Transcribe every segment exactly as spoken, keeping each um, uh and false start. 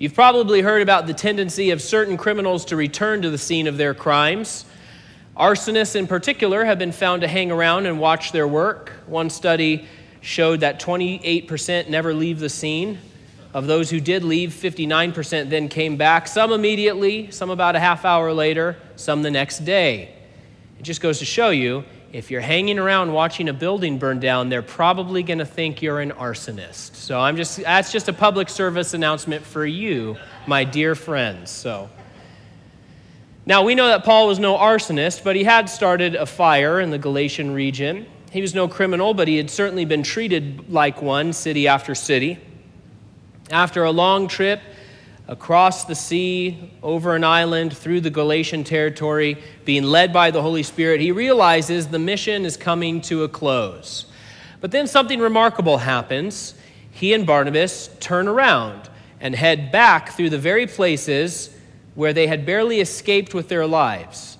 You've probably heard about the tendency of certain criminals to return to the scene of their crimes. Arsonists in particular have been found to hang around and watch their work. One study showed that twenty-eight percent never leave the scene. Of those who did leave, fifty-nine percent then came back, some immediately, some about a half hour later, some the next day. It just goes to show you, if you're hanging around watching a building burn down, they're probably going to think you're an arsonist. So I'm just that's just a public service announcement for you, my dear friends. So now we know that Paul was no arsonist, but he had started a fire in the Galatian region. He was no criminal, but he had certainly been treated like one, city after city. After a long trip across the sea, over an island, through the Galatian territory, being led by the Holy Spirit, he realizes the mission is coming to a close. But then something remarkable happens. He and Barnabas turn around and head back through the very places where they had barely escaped with their lives,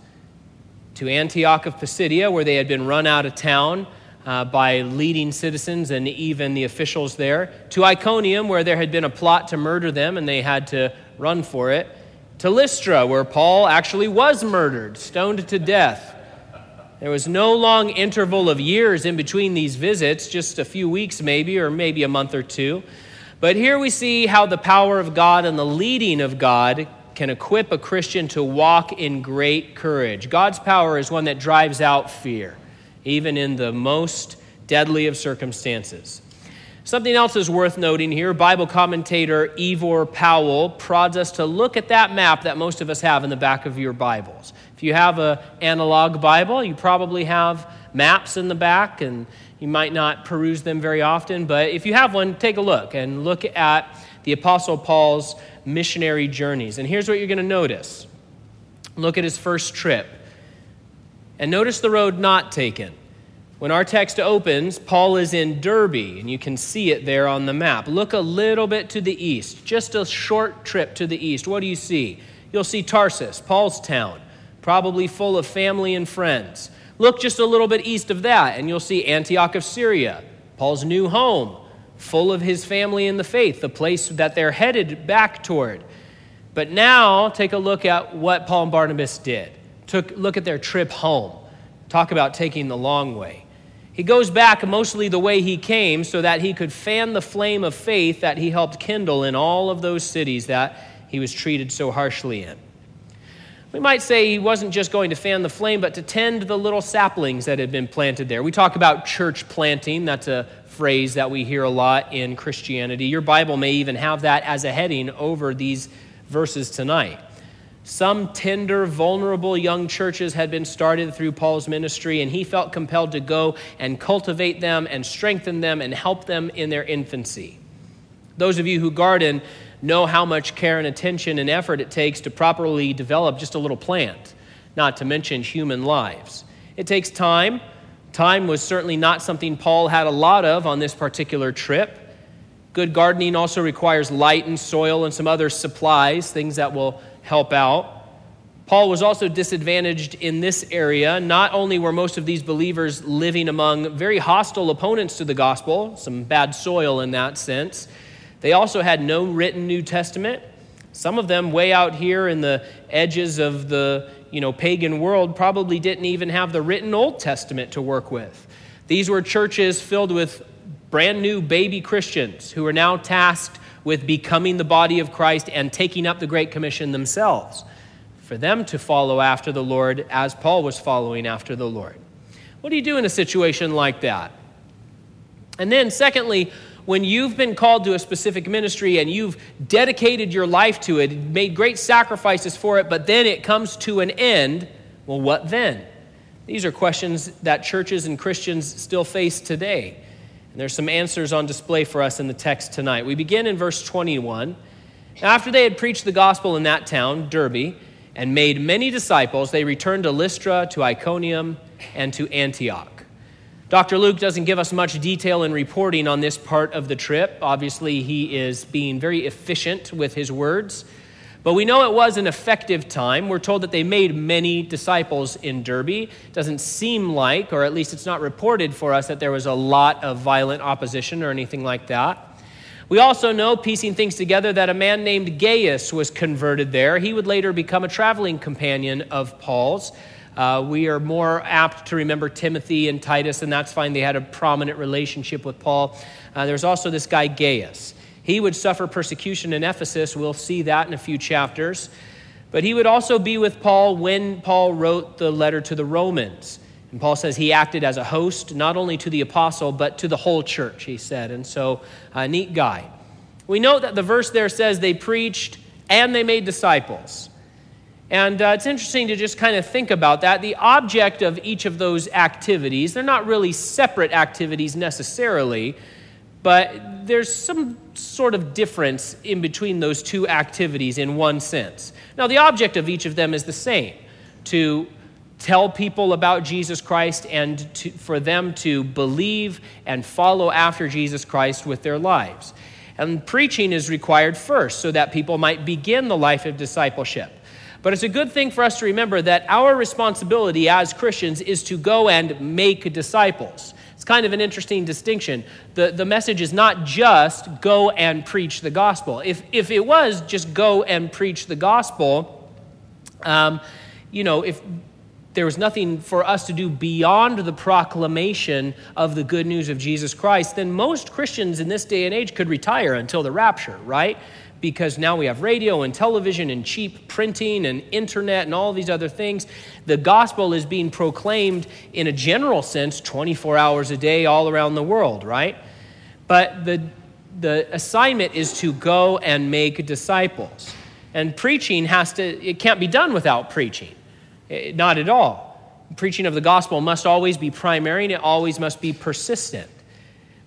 to Antioch of Pisidia, where they had been run out of town Uh, by leading citizens and even the officials there, to Iconium, where there had been a plot to murder them and they had to run for it, to Lystra, where Paul actually was murdered, stoned to death. There was no long interval of years in between these visits, just a few weeks maybe, or maybe a month or two. But here we see how the power of God and the leading of God can equip a Christian to walk in great courage. God's power is one that drives out fear, even in the most deadly of circumstances. Something else is worth noting here. Bible commentator Ivor Powell prods us to look at that map that most of us have in the back of your Bibles. If you have an analog Bible, you probably have maps in the back, and you might not peruse them very often, but if you have one, take a look and look at the Apostle Paul's missionary journeys. And here's what you're going to notice. Look at his first trip. And notice the road not taken. When our text opens, Paul is in Derbe, and you can see it there on the map. Look a little bit to the east, just a short trip to the east. What do you see? You'll see Tarsus, Paul's town, probably full of family and friends. Look just a little bit east of that, and you'll see Antioch of Syria, Paul's new home, full of his family and the faith, the place that they're headed back toward. But now take a look at what Paul and Barnabas did. Took, look at their trip home. Talk about taking the long way. He goes back mostly the way he came so that he could fan the flame of faith that he helped kindle in all of those cities that he was treated so harshly in. We might say he wasn't just going to fan the flame, but to tend the little saplings that had been planted there. We talk about church planting. That's a phrase that we hear a lot in Christianity. Your Bible may even have that as a heading over these verses tonight. Some tender, vulnerable young churches had been started through Paul's ministry, and he felt compelled to go and cultivate them and strengthen them and help them in their infancy. Those of you who garden know how much care and attention and effort it takes to properly develop just a little plant, not to mention human lives. It takes time. Time was certainly not something Paul had a lot of on this particular trip. Good gardening also requires light and soil and some other supplies, things that will help out. Paul was also disadvantaged in this area. Not only were most of these believers living among very hostile opponents to the gospel, some bad soil in that sense, they also had no written New Testament. Some of them way out here in the edges of the, you know, pagan world probably didn't even have the written Old Testament to work with. These were churches filled with brand new baby Christians who are now tasked with becoming the body of Christ and taking up the Great Commission themselves, for them to follow after the Lord as Paul was following after the Lord. What do you do in a situation like that? And then secondly, when you've been called to a specific ministry and you've dedicated your life to it, made great sacrifices for it, but then it comes to an end, well, what then? These are questions that churches and Christians still face today. And there's some answers on display for us in the text tonight. We begin in verse twenty-one. After they had preached the gospel in that town, Derbe, and made many disciples, they returned to Lystra, to Iconium, and to Antioch. Doctor Luke doesn't give us much detail in reporting on this part of the trip. Obviously, he is being very efficient with his words. But we know it was an effective time. We're told that they made many disciples in Derbe. Doesn't seem like, or at least it's not reported for us, that there was a lot of violent opposition or anything like that. We also know, piecing things together, that a man named Gaius was converted there. He would later become a traveling companion of Paul's. Uh, we are more apt to remember Timothy and Titus, and that's fine. They had a prominent relationship with Paul. Uh, there's also this guy Gaius. He would suffer persecution in Ephesus. We'll see that in a few chapters. But he would also be with Paul when Paul wrote the letter to the Romans. And Paul says he acted as a host, not only to the apostle, but to the whole church, he said. And so, a neat guy. We know that the verse there says they preached and they made disciples. And uh, it's interesting to just kind of think about that. The object of each of those activities, they're not really separate activities necessarily, but there's some sort of difference in between those two activities in one sense. Now, the object of each of them is the same, to tell people about Jesus Christ and to, for them to believe and follow after Jesus Christ with their lives. And preaching is required first so that people might begin the life of discipleship. But it's a good thing for us to remember that our responsibility as Christians is to go and make disciples. It's kind of an interesting distinction. The, the message is not just go and preach the gospel. If, if it was just go and preach the gospel, um, you know, if... there was nothing for us to do beyond the proclamation of the good news of Jesus Christ, then most Christians in this day and age could retire until the rapture, right? Because now we have radio and television and cheap printing and internet and all these other things. The gospel is being proclaimed in a general sense twenty-four hours a day all around the world, right? But the, the assignment is to go and make disciples. And preaching has to, it can't be done without preaching. Not at all. Preaching of the gospel must always be primary and it always must be persistent.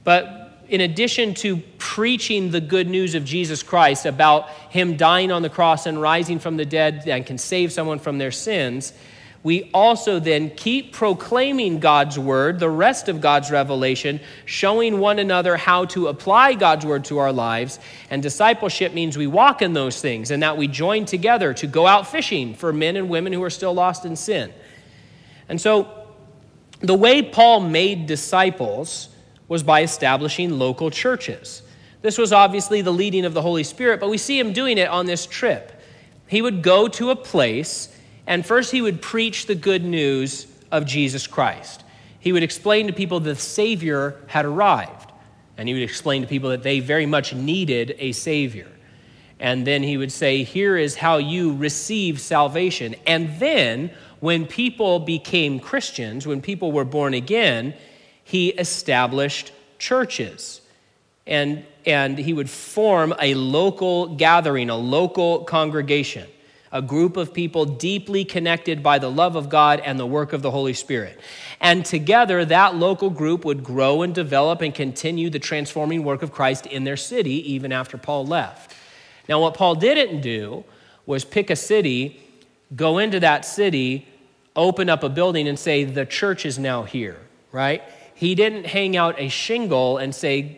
But in addition to preaching the good news of Jesus Christ about him dying on the cross and rising from the dead and can save someone from their sins, we also then keep proclaiming God's word, the rest of God's revelation, showing one another how to apply God's word to our lives. And discipleship means we walk in those things and that we join together to go out fishing for men and women who are still lost in sin. And so the way Paul made disciples was by establishing local churches. This was obviously the leading of the Holy Spirit, but we see him doing it on this trip. He would go to a place, and first, he would preach the good news of Jesus Christ. He would explain to people the Savior had arrived. And he would explain to people that they very much needed a Savior. And then he would say, here is how you receive salvation. And then, when people became Christians, when people were born again, he established churches. And, and he would form a local gathering, a local congregation. A group of people deeply connected by the love of God and the work of the Holy Spirit. And together, that local group would grow and develop and continue the transforming work of Christ in their city, even after Paul left. Now, what Paul didn't do was pick a city, go into that city, open up a building and say, the church is now here, right? He didn't hang out a shingle and say,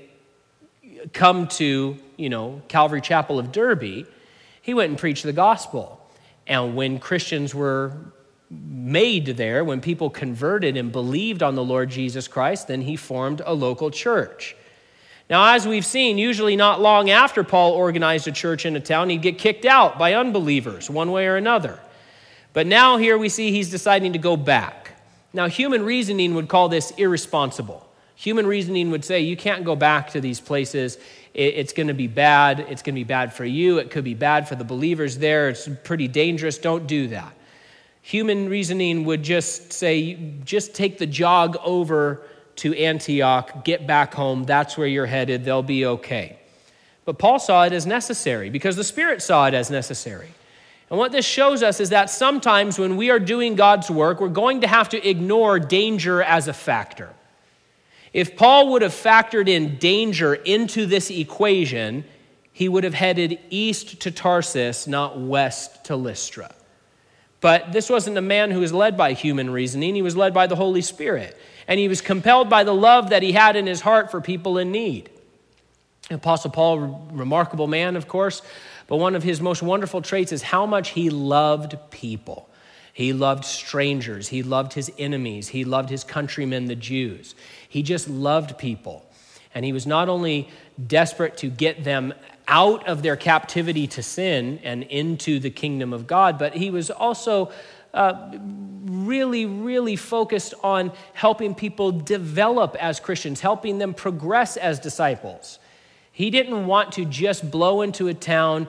come to, you know, Calvary Chapel of Derbe. He went and preached the gospel. And when Christians were made there, when people converted and believed on the Lord Jesus Christ, then he formed a local church. Now, as we've seen, usually not long after Paul organized a church in a town, he'd get kicked out by unbelievers one way or another. But now here we see he's deciding to go back. Now, human reasoning would call this irresponsible. Human reasoning would say, you can't go back to these places. It's going to be bad. It's going to be bad for you. It could be bad for the believers there. It's pretty dangerous. Don't do that. Human reasoning would just say, just take the jog over to Antioch, get back home. That's where you're headed. They'll be okay. But Paul saw it as necessary because the Spirit saw it as necessary. And what this shows us is that sometimes when we are doing God's work, we're going to have to ignore danger as a factor. If Paul would have factored in danger into this equation, he would have headed east to Tarsus, not west to Lystra. But this wasn't a man who was led by human reasoning. He was led by the Holy Spirit. And he was compelled by the love that he had in his heart for people in need. Apostle Paul, remarkable man, of course, but one of his most wonderful traits is how much he loved people. He loved strangers. He loved his enemies. He loved his countrymen, the Jews. He just loved people. And he was not only desperate to get them out of their captivity to sin and into the kingdom of God, but he was also uh, really, really focused on helping people develop as Christians, helping them progress as disciples. He didn't want to just blow into a town,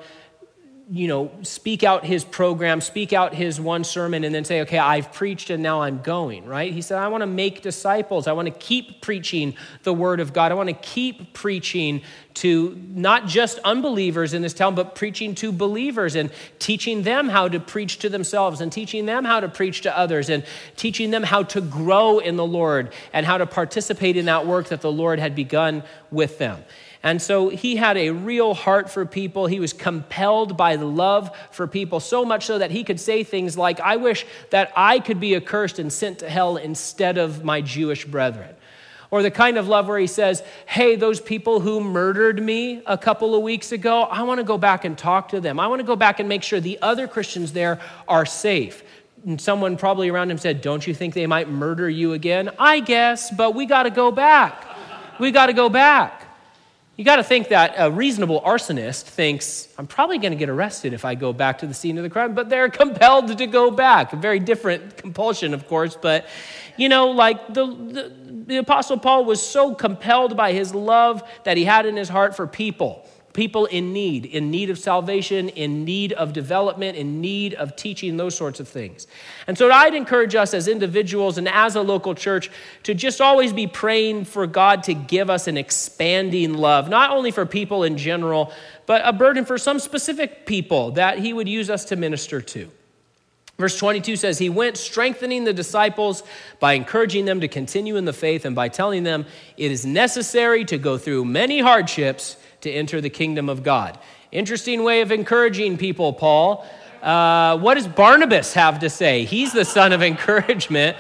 you know, speak out his program, speak out his one sermon, and then say, okay, I've preached and now I'm going, right? He said, I want to make disciples. I want to keep preaching the word of God. I want to keep preaching to not just unbelievers in this town, but preaching to believers and teaching them how to preach to themselves and teaching them how to preach to others and teaching them how to grow in the Lord and how to participate in that work that the Lord had begun with them. And so he had a real heart for people. He was compelled by the love for people, so much so that he could say things like, I wish that I could be accursed and sent to hell instead of my Jewish brethren. Or the kind of love where he says, hey, those people who murdered me a couple of weeks ago, I want to go back and talk to them. I want to go back and make sure the other Christians there are safe. And someone probably around him said, don't you think they might murder you again? I guess, but we got to go back. We got to go back. You got to think that a reasonable arsonist thinks, I'm probably going to get arrested if I go back to the scene of the crime, but they're compelled to go back. A very different compulsion, of course, but, you know, like the, the, the Apostle Paul was so compelled by his love that he had in his heart for people, people in need, in need of salvation, in need of development, in need of teaching, those sorts of things. And so I'd encourage us as individuals and as a local church to just always be praying for God to give us an expanding love, not only for people in general, but a burden for some specific people that he would use us to minister to. Verse twenty-two says, he went strengthening the disciples by encouraging them to continue in the faith and by telling them it is necessary to go through many hardships to enter the kingdom of God. Interesting way of encouraging people, Paul. Uh, what does Barnabas have to say? He's the son of encouragement.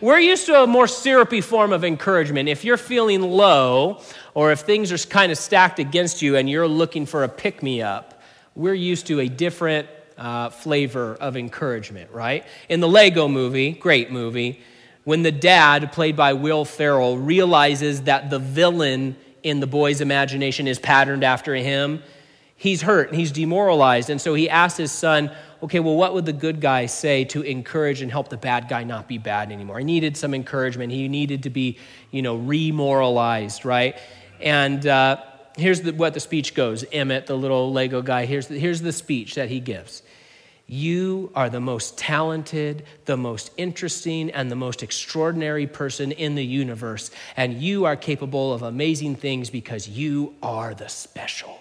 We're used to a more syrupy form of encouragement. If you're feeling low or if things are kind of stacked against you and you're looking for a pick-me-up, we're used to a different Uh, flavor of encouragement, right? In the Lego movie, great movie, when the dad, played by Will Ferrell, realizes that the villain in the boy's imagination is patterned after him, he's hurt and he's demoralized. And so he asks his son, okay, well, what would the good guy say to encourage and help the bad guy not be bad anymore? He needed some encouragement. He needed to be, you know, remoralized, right? And uh, here's the, what the speech goes. Emmett, the little Lego guy, here's the, here's the speech that he gives. You are the most talented, the most interesting, and the most extraordinary person in the universe, and you are capable of amazing things because you are the special.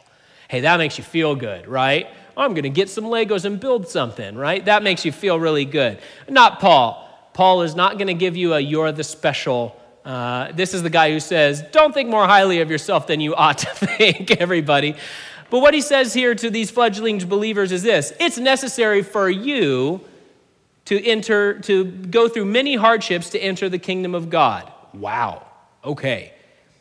Hey, that makes you feel good, right? I'm going to get some Legos and build something, right? That makes you feel really good. Not Paul. Paul is not going to give you a you're the special. Uh, this is the guy who says, don't think more highly of yourself than you ought to think, everybody. But what he says here to these fledgling believers is this: it's necessary for you to enter, to go through many hardships to enter the kingdom of God. Wow. Okay.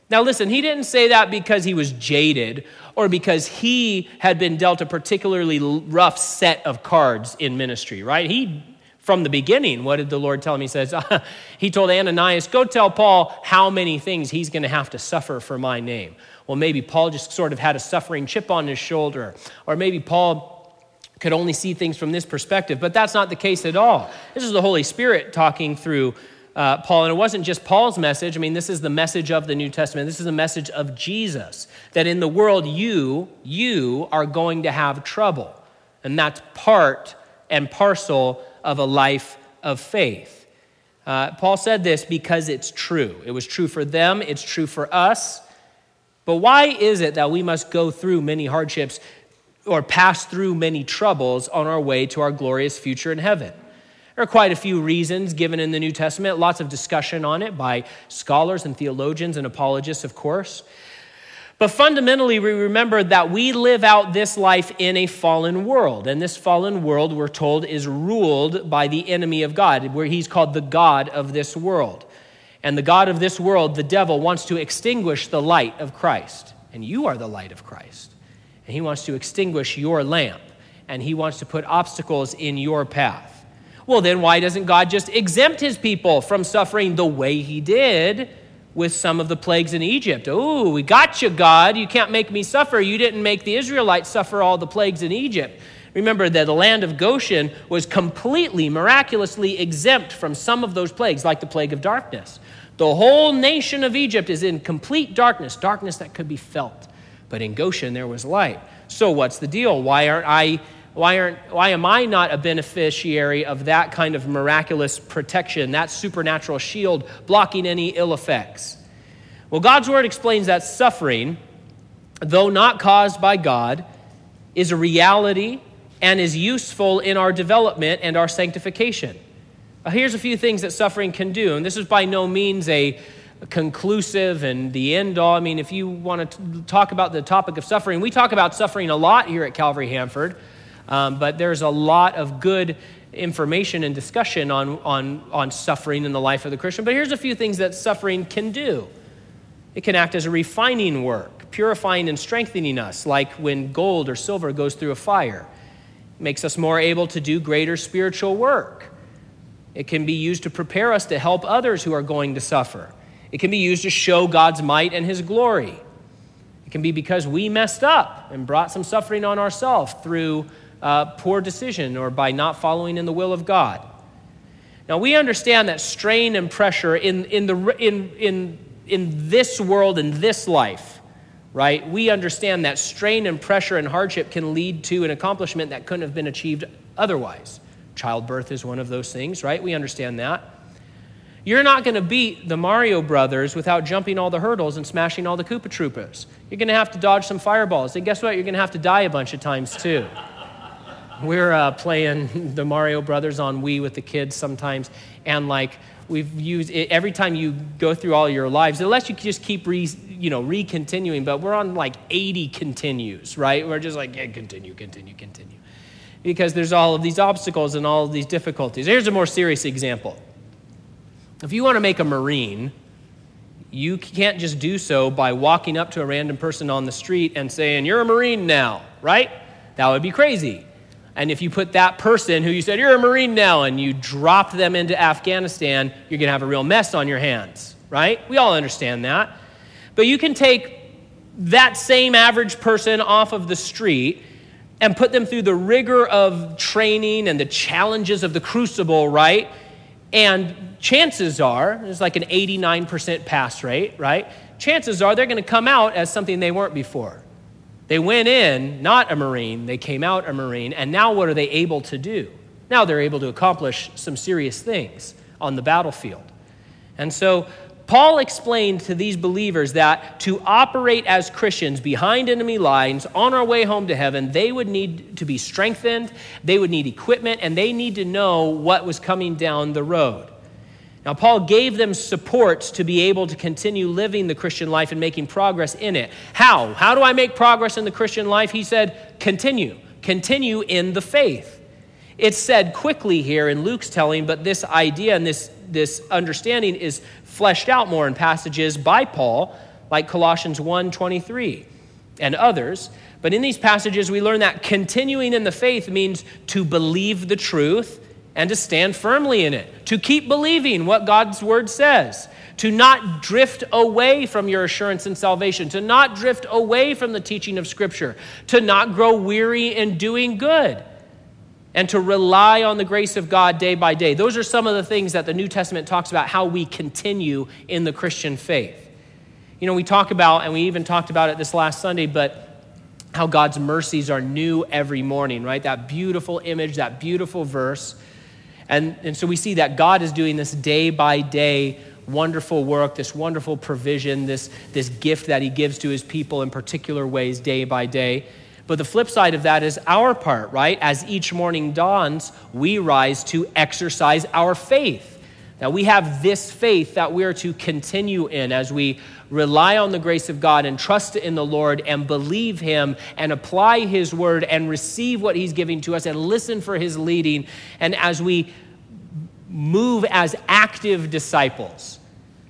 Now listen, he didn't say that because he was jaded or because he had been dealt a particularly rough set of cards in ministry, right? He, from the beginning, what did the Lord tell him? He says, he told Ananias, go tell Paul how many things he's going to have to suffer for my name. Well, maybe Paul just sort of had a suffering chip on his shoulder, or maybe Paul could only see things from this perspective, but that's not the case at all. This is the Holy Spirit talking through uh, Paul, and it wasn't just Paul's message. I mean, this is the message of the New Testament. This is the message of Jesus, that in the world, you, you are going to have trouble, and that's part and parcel of a life of faith. Uh, Paul said this because it's true. It was true for them. It's true for us. But why is it that we must go through many hardships or pass through many troubles on our way to our glorious future in heaven? There are quite a few reasons given in the New Testament, lots of discussion on it by scholars and theologians and apologists, of course. But fundamentally, we remember that we live out this life in a fallen world. And this fallen world, we're told, is ruled by the enemy of God, where he's called the God of this world. And the God of this world, the devil, wants to extinguish the light of Christ. And you are the light of Christ. And he wants to extinguish your lamp. And he wants to put obstacles in your path. Well, then why doesn't God just exempt his people from suffering the way he did? with some of the plagues in Egypt. Oh, we got you, God. You can't make me suffer. You didn't make the Israelites suffer all the plagues in Egypt. Remember that the land of Goshen was completely, miraculously exempt from some of those plagues, like the plague of darkness. The whole nation of Egypt is in complete darkness, darkness that could be felt. But in Goshen, there was light. So what's the deal? Why aren't I, why aren't, why am I not a beneficiary of that kind of miraculous protection, that supernatural shield blocking any ill effects? Well, God's word explains that suffering, though not caused by God, is a reality and is useful in our development and our sanctification. Here's a few things that suffering can do, and this is by no means a conclusive and the end all. I mean, if you want to talk about the topic of suffering, we talk about suffering a lot here at Calvary Hanford, um, but there's a lot of good information and discussion on, on, on suffering in the life of the Christian. But here's a few things that suffering can do. It can act as a refining work, purifying and strengthening us, like when gold or silver goes through a fire. It makes us more able to do greater spiritual work. It can be used to prepare us to help others who are going to suffer. It can be used to show God's might and his glory. It can be because we messed up and brought some suffering on ourselves through uh, poor decision or by not following in the will of God. Now, we understand that strain and pressure in, in, the, in, in, in this world, in this life, right? We understand that strain and pressure and hardship can lead to an accomplishment that couldn't have been achieved otherwise. Childbirth is one of those things, right? We understand that. You're not going to beat the Mario Brothers without jumping all the hurdles and smashing all the Koopa Troopas. You're going to have to dodge some fireballs. And guess what? You're going to have to die a bunch of times too. We're uh, playing the Mario Brothers on Wii with the kids sometimes. And like we've used it every time you go through all your lives, unless you just keep re, you know, re-continuing, but we're on like eighty continues, right? We're just like, yeah, continue, continue, continue. Because there's all of these obstacles and all of these difficulties. Here's a more serious example. If you want to make a Marine, you can't just do so by walking up to a random person on the street and saying, you're a Marine now, right? That would be crazy. And if you put that person who you said, you're a Marine now, and you dropped them into Afghanistan, you're going to have a real mess on your hands, right? We all understand that. But you can take that same average person off of the street and put them through the rigor of training and the challenges of the crucible, right? And chances are, there's like an eighty-nine percent pass rate, right? Chances are they're gonna come out as something they weren't before. They went in, not a Marine, they came out a Marine, and now what are they able to do? Now they're able to accomplish some serious things on the battlefield. And so Paul explained to these believers that to operate as Christians behind enemy lines on our way home to heaven, they would need to be strengthened, they would need equipment, and they need to know what was coming down the road. Now, Paul gave them supports to be able to continue living the Christian life and making progress in it. How? How do I make progress in the Christian life? He said, continue. Continue in the faith. It's said quickly here in Luke's telling, but this idea and this This understanding is fleshed out more in passages by Paul, like Colossians one twenty-three and others. But in these passages, we learn that continuing in the faith means to believe the truth and to stand firmly in it, to keep believing what God's word says, to not drift away from your assurance in salvation, to not drift away from the teaching of Scripture, to not grow weary in doing good, and to rely on the grace of God day by day. Those are some of the things that the New Testament talks about, how we continue in the Christian faith. You know, we talk about, and we even talked about it this last Sunday, but how God's mercies are new every morning, right? That beautiful image, that beautiful verse. And, and so we see that God is doing this day by day wonderful work, this wonderful provision, this, this gift that he gives to his people in particular ways day by day. But the flip side of that is our part, right? As each morning dawns, we rise to exercise our faith. Now, we have this faith that we are to continue in as we rely on the grace of God and trust in the Lord and believe him and apply his word and receive what he's giving to us and listen for his leading. And as we move as active disciples,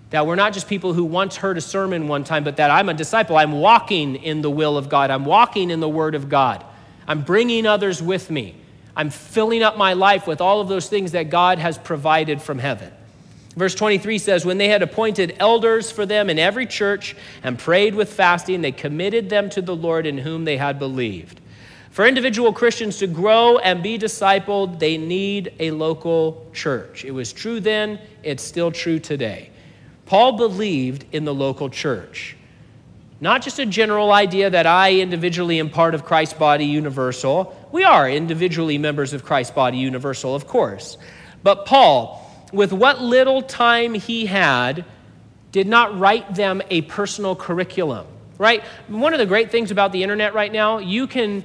that we're not just people who once heard a sermon one time, but that I'm a disciple. I'm walking in the will of God. I'm walking in the word of God. I'm bringing others with me. I'm filling up my life with all of those things that God has provided from heaven. Verse twenty-three says, when they had appointed elders for them in every church and prayed with fasting, they committed them to the Lord in whom they had believed. For individual Christians to grow and be discipled, they need a local church. It was true then, it's still true today. Paul believed in the local church. Not just a general idea that I individually am part of Christ's body universal. We are individually members of Christ's body universal, of course. But Paul, with what little time he had, did not write them a personal curriculum, right? One of the great things about the internet right now, you can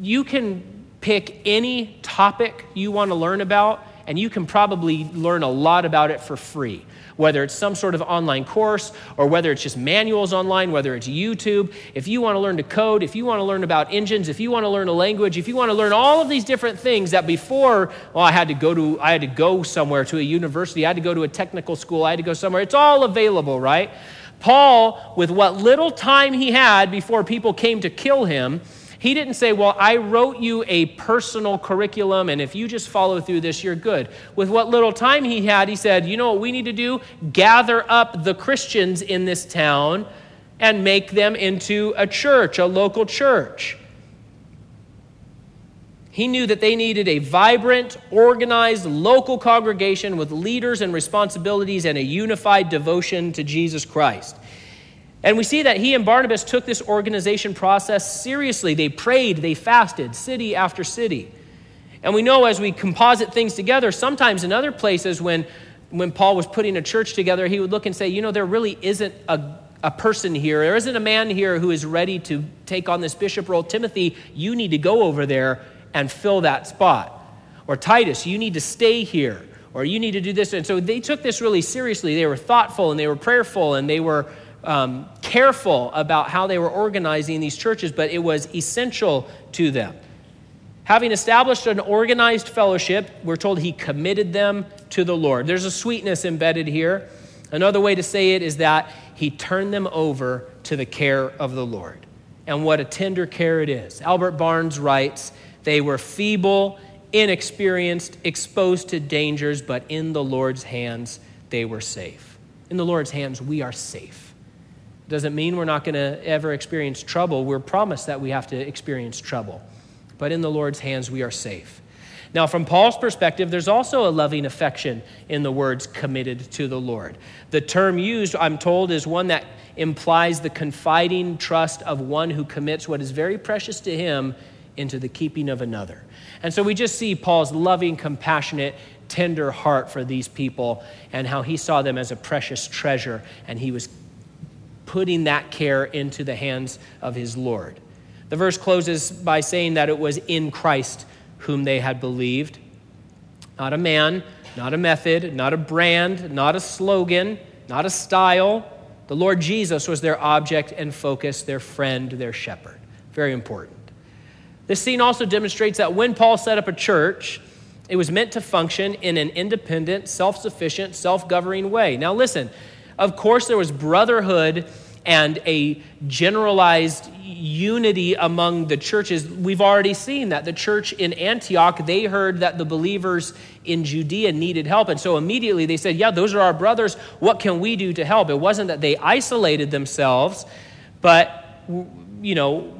you can pick any topic you want to learn about, and you can probably learn a lot about it for free, whether it's some sort of online course or whether it's just manuals online, whether it's YouTube. If you want to learn to code, if you want to learn about engines, if you want to learn a language, if you want to learn all of these different things that before, well, I had to go to, I had to go somewhere to a university, I had to go to a technical school, I had to go somewhere. It's all available, right? Paul, with what little time he had before people came to kill him, he didn't say, well, I wrote you a personal curriculum, and if you just follow through this, you're good. With what little time he had, he said, you know what we need to do? Gather up the Christians in this town and make them into a church, a local church. He knew that they needed a vibrant, organized, local congregation with leaders and responsibilities and a unified devotion to Jesus Christ. And we see that he and Barnabas took this organization process seriously. They prayed, they fasted, city after city. And we know as we composite things together, sometimes in other places when, when Paul was putting a church together, he would look and say, you know, there really isn't a, a person here. There isn't a man here who is ready to take on this bishop role. Timothy, you need to go over there and fill that spot. Or Titus, you need to stay here. Or you need to do this. And so they took this really seriously. They were thoughtful and they were prayerful and they were Um, careful about how they were organizing these churches, but it was essential to them. Having established an organized fellowship, we're told he committed them to the Lord. There's a sweetness embedded here. Another way to say it is that he turned them over to the care of the Lord. And what a tender care it is. Albert Barnes writes, they were feeble, inexperienced, exposed to dangers, but in the Lord's hands, they were safe. In the Lord's hands, we are safe. Doesn't mean we're not going to ever experience trouble. We're promised that we have to experience trouble. But in the Lord's hands, we are safe. Now, from Paul's perspective, there's also a loving affection in the words committed to the Lord. The term used, I'm told, is one that implies the confiding trust of one who commits what is very precious to him into the keeping of another. And so we just see Paul's loving, compassionate, tender heart for these people and how he saw them as a precious treasure, and he was putting that care into the hands of his Lord. The verse closes by saying that it was in Christ whom they had believed. Not a man, not a method, not a brand, not a slogan, not a style. The Lord Jesus was their object and focus, their friend, their shepherd. Very important. This scene also demonstrates that when Paul set up a church, it was meant to function in an independent, self-sufficient, self-governing way. Now listen, of course, there was brotherhood and a generalized unity among the churches. We've already seen that. The church in Antioch, they heard that the believers in Judea needed help. And so immediately they said, yeah, those are our brothers. What can we do to help? It wasn't that they isolated themselves, but, you know,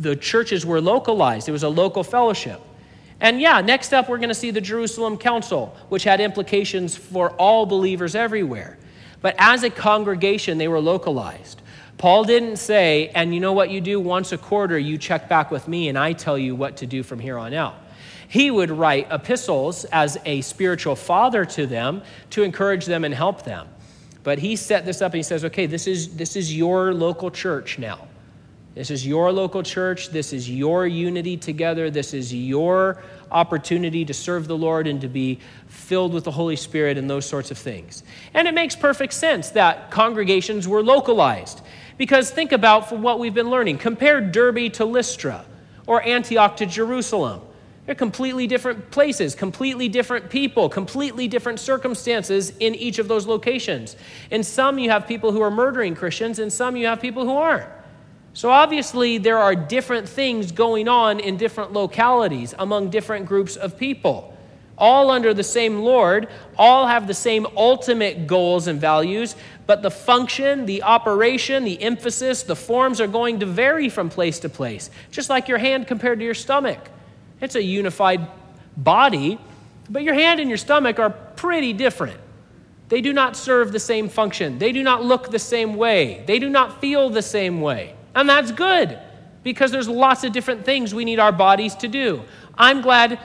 the churches were localized. It was a local fellowship. And yeah, next up, we're going to see the Jerusalem Council, which had implications for all believers everywhere. But as a congregation, they were localized. Paul didn't say, and you know what you do? Once a quarter, you check back with me and I tell you what to do from here on out. He would write epistles as a spiritual father to them to encourage them and help them. But he set this up and he says, okay, this is this is your local church now. This is your local church. This is your unity together. This is your opportunity to serve the Lord and to be filled with the Holy Spirit and those sorts of things. And it makes perfect sense that congregations were localized. Because think about from what we've been learning. Compare Derbe to Lystra or Antioch to Jerusalem. They're completely different places, completely different people, completely different circumstances in each of those locations. In some, you have people who are murdering Christians. In some, you have people who aren't. So obviously, there are different things going on in different localities among different groups of people. all under the same Lord, all have the same ultimate goals and values, but the function, the operation, the emphasis, the forms are going to vary from place to place, just like your hand compared to your stomach. It's a unified body, but your hand and your stomach are pretty different. They do not serve the same function. They do not look the same way. They do not feel the same way. And that's good, because there's lots of different things we need our bodies to do. I'm glad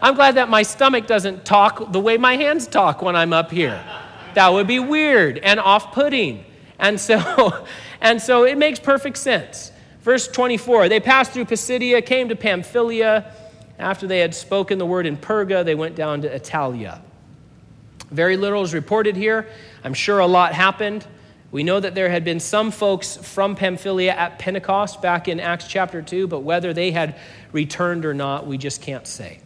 I'm glad that my stomach doesn't talk the way my hands talk when I'm up here. That would be weird and off-putting. And so, and so it makes perfect sense. Verse twenty-four, they passed through Pisidia, came to Pamphylia. After they had spoken the word in Perga, they went down to Italia. Very little is reported here. I'm sure a lot happened. We know that there had been some folks from Pamphylia at Pentecost back in Acts chapter two, but whether they had returned or not, we just can't say.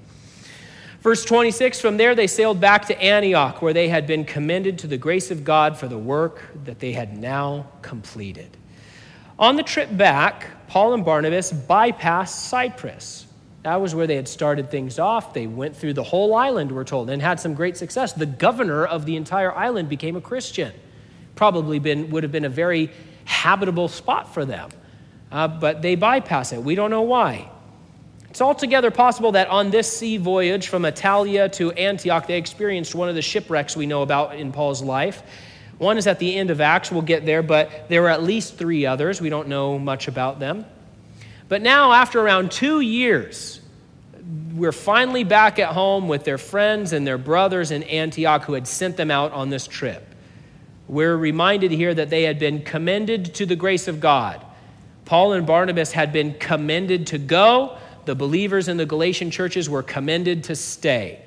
Verse twenty-six, from there they sailed back to Antioch, where they had been commended to the grace of God for the work that they had now completed. On the trip back, Paul and Barnabas bypassed Cyprus. That was where they had started things off. They went through the whole island, we're told, and had some great success. The governor of the entire island became a Christian. Probably been would have been a very habitable spot for them, uh, but they bypass it. We don't know why. It's altogether possible that on this sea voyage from Italia to Antioch, they experienced one of the shipwrecks we know about in Paul's life. One is at the end of Acts. We'll get there, but there were at least three others. We don't know much about them. But now, after around two years, we're finally back at home with their friends and their brothers in Antioch who had sent them out on this trip. We're reminded here that they had been commended to the grace of God. Paul and Barnabas had been commended to go. The believers in the Galatian churches were commended to stay.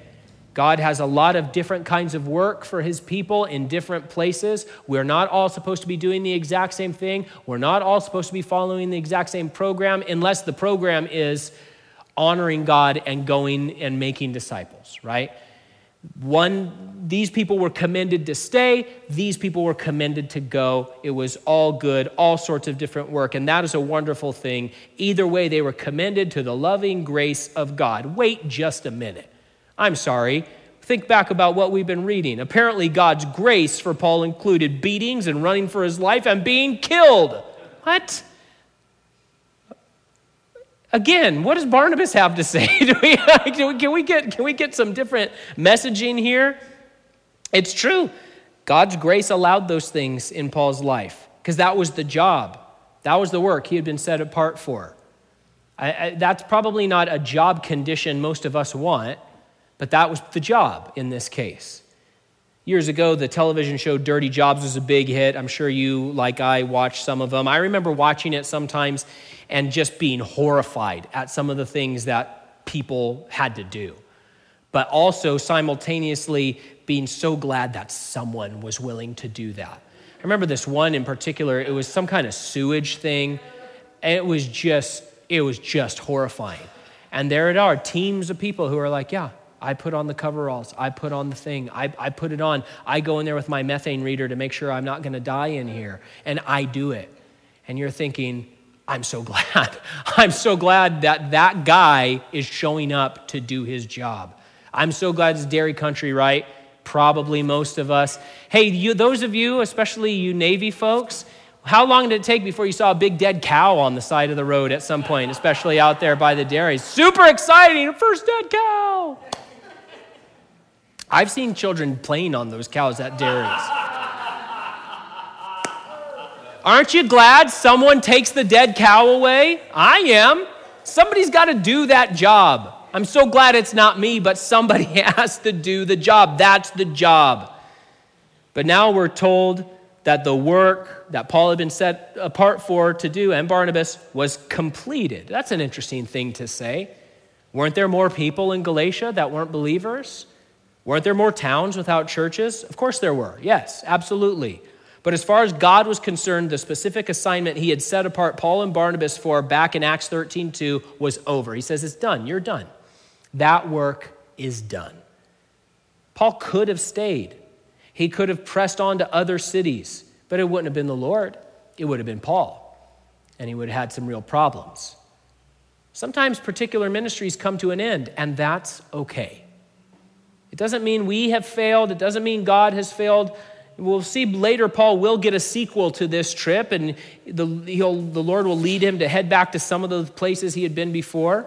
God has a lot of different kinds of work for his people in different places. We're not all supposed to be doing the exact same thing. We're not all supposed to be following the exact same program, unless the program is honoring God and going and making disciples, right? One, these people were commended to stay. These people were commended to go. It was all good, all sorts of different work, and that is a wonderful thing. Either way, they were commended to the loving grace of God. Wait just a minute. I'm sorry. Think back about what we've been reading. Apparently, God's grace for Paul included beatings and running for his life and being killed. What? Again, what does Barnabas have to say? Do we, can, we, can, we get, can we get some different messaging here? It's true. God's grace allowed those things in Paul's life because that was the job. That was the work he had been set apart for. I, I, that's probably not a job condition most of us want, but that was the job in this case. Years ago, the television show Dirty Jobs was a big hit. I'm sure you, like I, watched some of them. I remember watching it sometimes and just being horrified at some of the things that people had to do, but also simultaneously being so glad that someone was willing to do that. I remember this one in particular. It was some kind of sewage thing, and it was just, it was just horrifying. And there it are, teams of people who are like, yeah, I put on the coveralls. I put on the thing. I, I put it on. I go in there with my methane reader to make sure I'm not going to die in here. And I do it. And you're thinking, I'm so glad. I'm so glad that that guy is showing up to do his job. I'm so glad it's dairy country, right? Probably most of us. Hey, you, those of you, especially you Navy folks, how long did it take before you saw a big dead cow on the side of the road at some point, especially out there by the dairies? Super exciting. First dead cow. I've seen children playing on those cows at dairies. Aren't you glad someone takes the dead cow away? I am. Somebody's got to do that job. I'm so glad it's not me, but somebody has to do the job. That's the job. But now we're told that the work that Paul had been set apart for to do and Barnabas was completed. That's an interesting thing to say. Weren't there more people in Galatia that weren't believers? Weren't there more towns without churches? Of course there were. Yes, absolutely. But as far as God was concerned, the specific assignment he had set apart Paul and Barnabas for back in Acts thirteen two was over. He says, it's done. You're done. That work is done. Paul could have stayed. He could have pressed on to other cities, but it wouldn't have been the Lord. It would have been Paul. And he would have had some real problems. Sometimes particular ministries come to an end, and that's okay. It doesn't mean we have failed. It doesn't mean God has failed. We'll see later, Paul will get a sequel to this trip, and the, he'll, the Lord will lead him to head back to some of those places he had been before.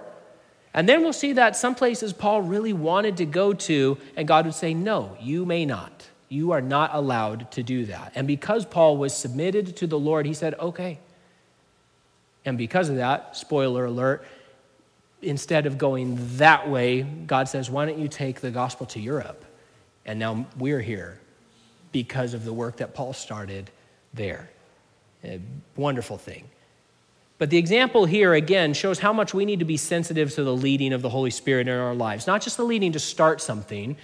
And then we'll see that some places Paul really wanted to go to, and God would say, no, you may not. You are not allowed to do that. And because Paul was submitted to the Lord, he said, okay. And because of that, spoiler alert, instead of going that way, God says, why don't you take the gospel to Europe? And now we're here because of the work that Paul started there. A wonderful thing. But the example here, again, shows how much we need to be sensitive to the leading of the Holy Spirit in our lives. Not just the leading to start something,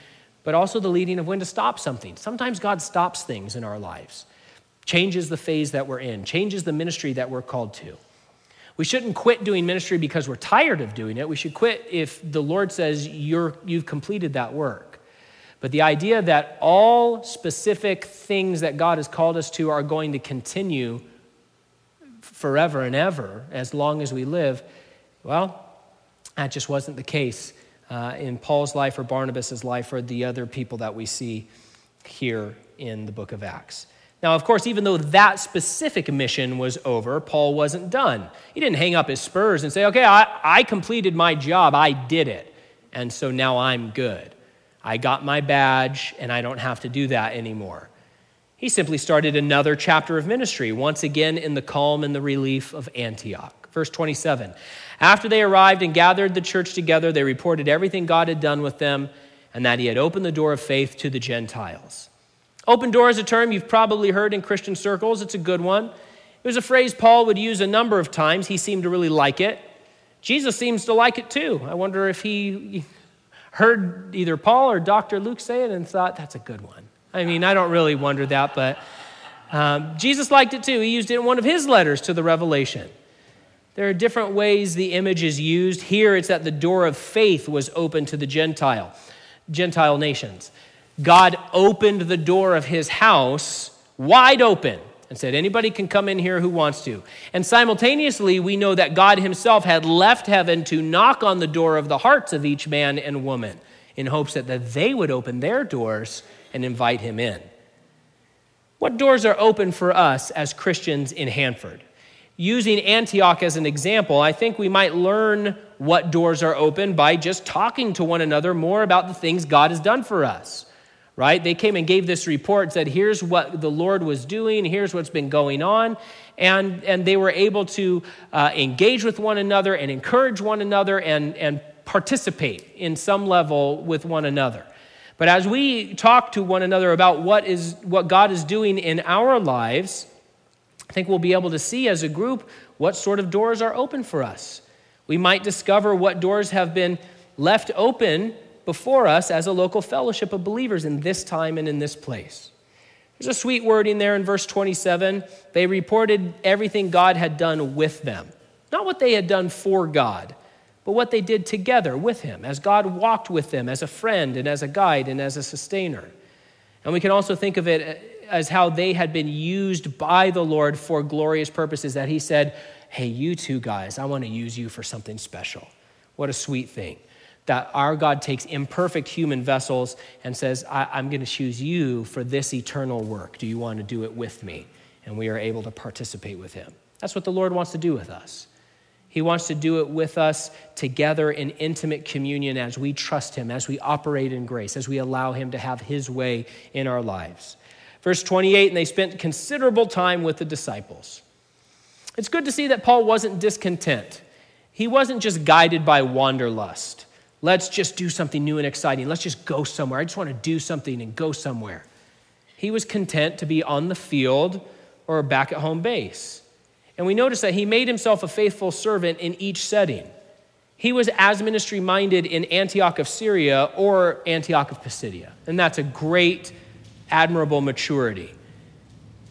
but also the leading of when to stop something. Sometimes God stops things in our lives, changes the phase that we're in, changes the ministry that we're called to. We shouldn't quit doing ministry because we're tired of doing it. We should quit if the Lord says you're, you've completed that work. But the idea that all specific things that God has called us to are going to continue forever and ever, as long as we live, well, that just wasn't the case uh, in Paul's life or Barnabas's life or the other people that we see here in the book of Acts. Now, of course, even though that specific mission was over, Paul wasn't done. He didn't hang up his spurs and say, okay, I, I completed my job, I did it, and so now I'm good. I got my badge, and I don't have to do that anymore. He simply started another chapter of ministry, once again in the calm and the relief of Antioch. Verse twenty-seven, after they arrived and gathered the church together, they reported everything God had done with them and that he had opened the door of faith to the Gentiles. Open door is a term you've probably heard in Christian circles. It's a good one. It was a phrase Paul would use a number of times. He seemed to really like it. Jesus seems to like it too. I wonder if he heard either Paul or Doctor Luke say it and thought, that's a good one. I mean, I don't really wonder that, but um, Jesus liked it too. He used it in one of his letters to the Revelation. There are different ways the image is used. Here, it's that the door of faith was open to the Gentile, Gentile nations. God opened the door of his house wide open and said, anybody can come in here who wants to. And simultaneously, we know that God himself had left heaven to knock on the door of the hearts of each man and woman in hopes that, that they would open their doors and invite him in. What doors are open for us as Christians in Hanford? Using Antioch as an example, I think we might learn what doors are open by just talking to one another more about the things God has done for us, right? They came and gave this report, said, here's what the Lord was doing, here's what's been going on, and, and they were able to uh, engage with one another and encourage one another and, and participate in some level with one another. But as we talk to one another about what is what God is doing in our lives, I think we'll be able to see as a group what sort of doors are open for us. We might discover what doors have been left open before us as a local fellowship of believers in this time and in this place. There's a sweet word in there in verse twenty-seven. They reported everything God had done with them. Not what they had done for God, but what they did together with him, as God walked with them as a friend and as a guide and as a sustainer. And we can also think of it as how they had been used by the Lord for glorious purposes, that he said, hey, you two guys, I want to use you for something special. What a sweet thing, that our God takes imperfect human vessels and says, I- I'm going to choose you for this eternal work. Do you want to do it with me? And we are able to participate with him. That's what the Lord wants to do with us. He wants to do it with us together in intimate communion as we trust him, as we operate in grace, as we allow him to have his way in our lives. Verse twenty-eight, and they spent considerable time with the disciples. It's good to see that Paul wasn't discontent. He wasn't just guided by wanderlust. Let's just do something new and exciting. Let's just go somewhere. I just want to do something and go somewhere. He was content to be on the field or back at home base. And we notice that he made himself a faithful servant in each setting. He was as ministry-minded in Antioch of Syria or Antioch of Pisidia. And that's a great, admirable maturity.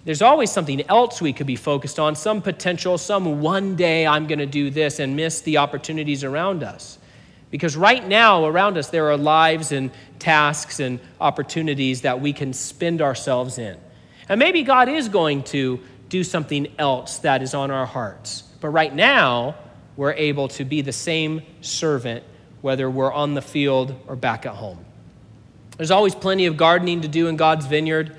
There's always something else we could be focused on, some potential, some one day I'm going to do this, and miss the opportunities around us. Because right now around us, there are lives and tasks and opportunities that we can spend ourselves in. And maybe God is going to do something else that is on our hearts. But right now, we're able to be the same servant, whether we're on the field or back at home. There's always plenty of gardening to do in God's vineyard.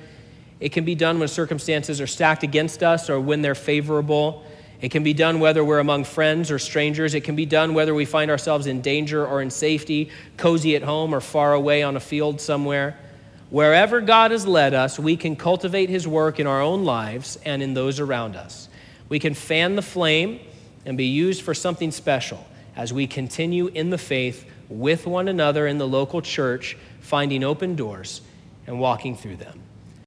It can be done when circumstances are stacked against us or when they're favorable. It can be done whether we're among friends or strangers. It can be done whether we find ourselves in danger or in safety, cozy at home or far away on a field somewhere. Wherever God has led us, we can cultivate his work in our own lives and in those around us. We can fan the flame and be used for something special as we continue in the faith with one another in the local church, finding open doors and walking through them.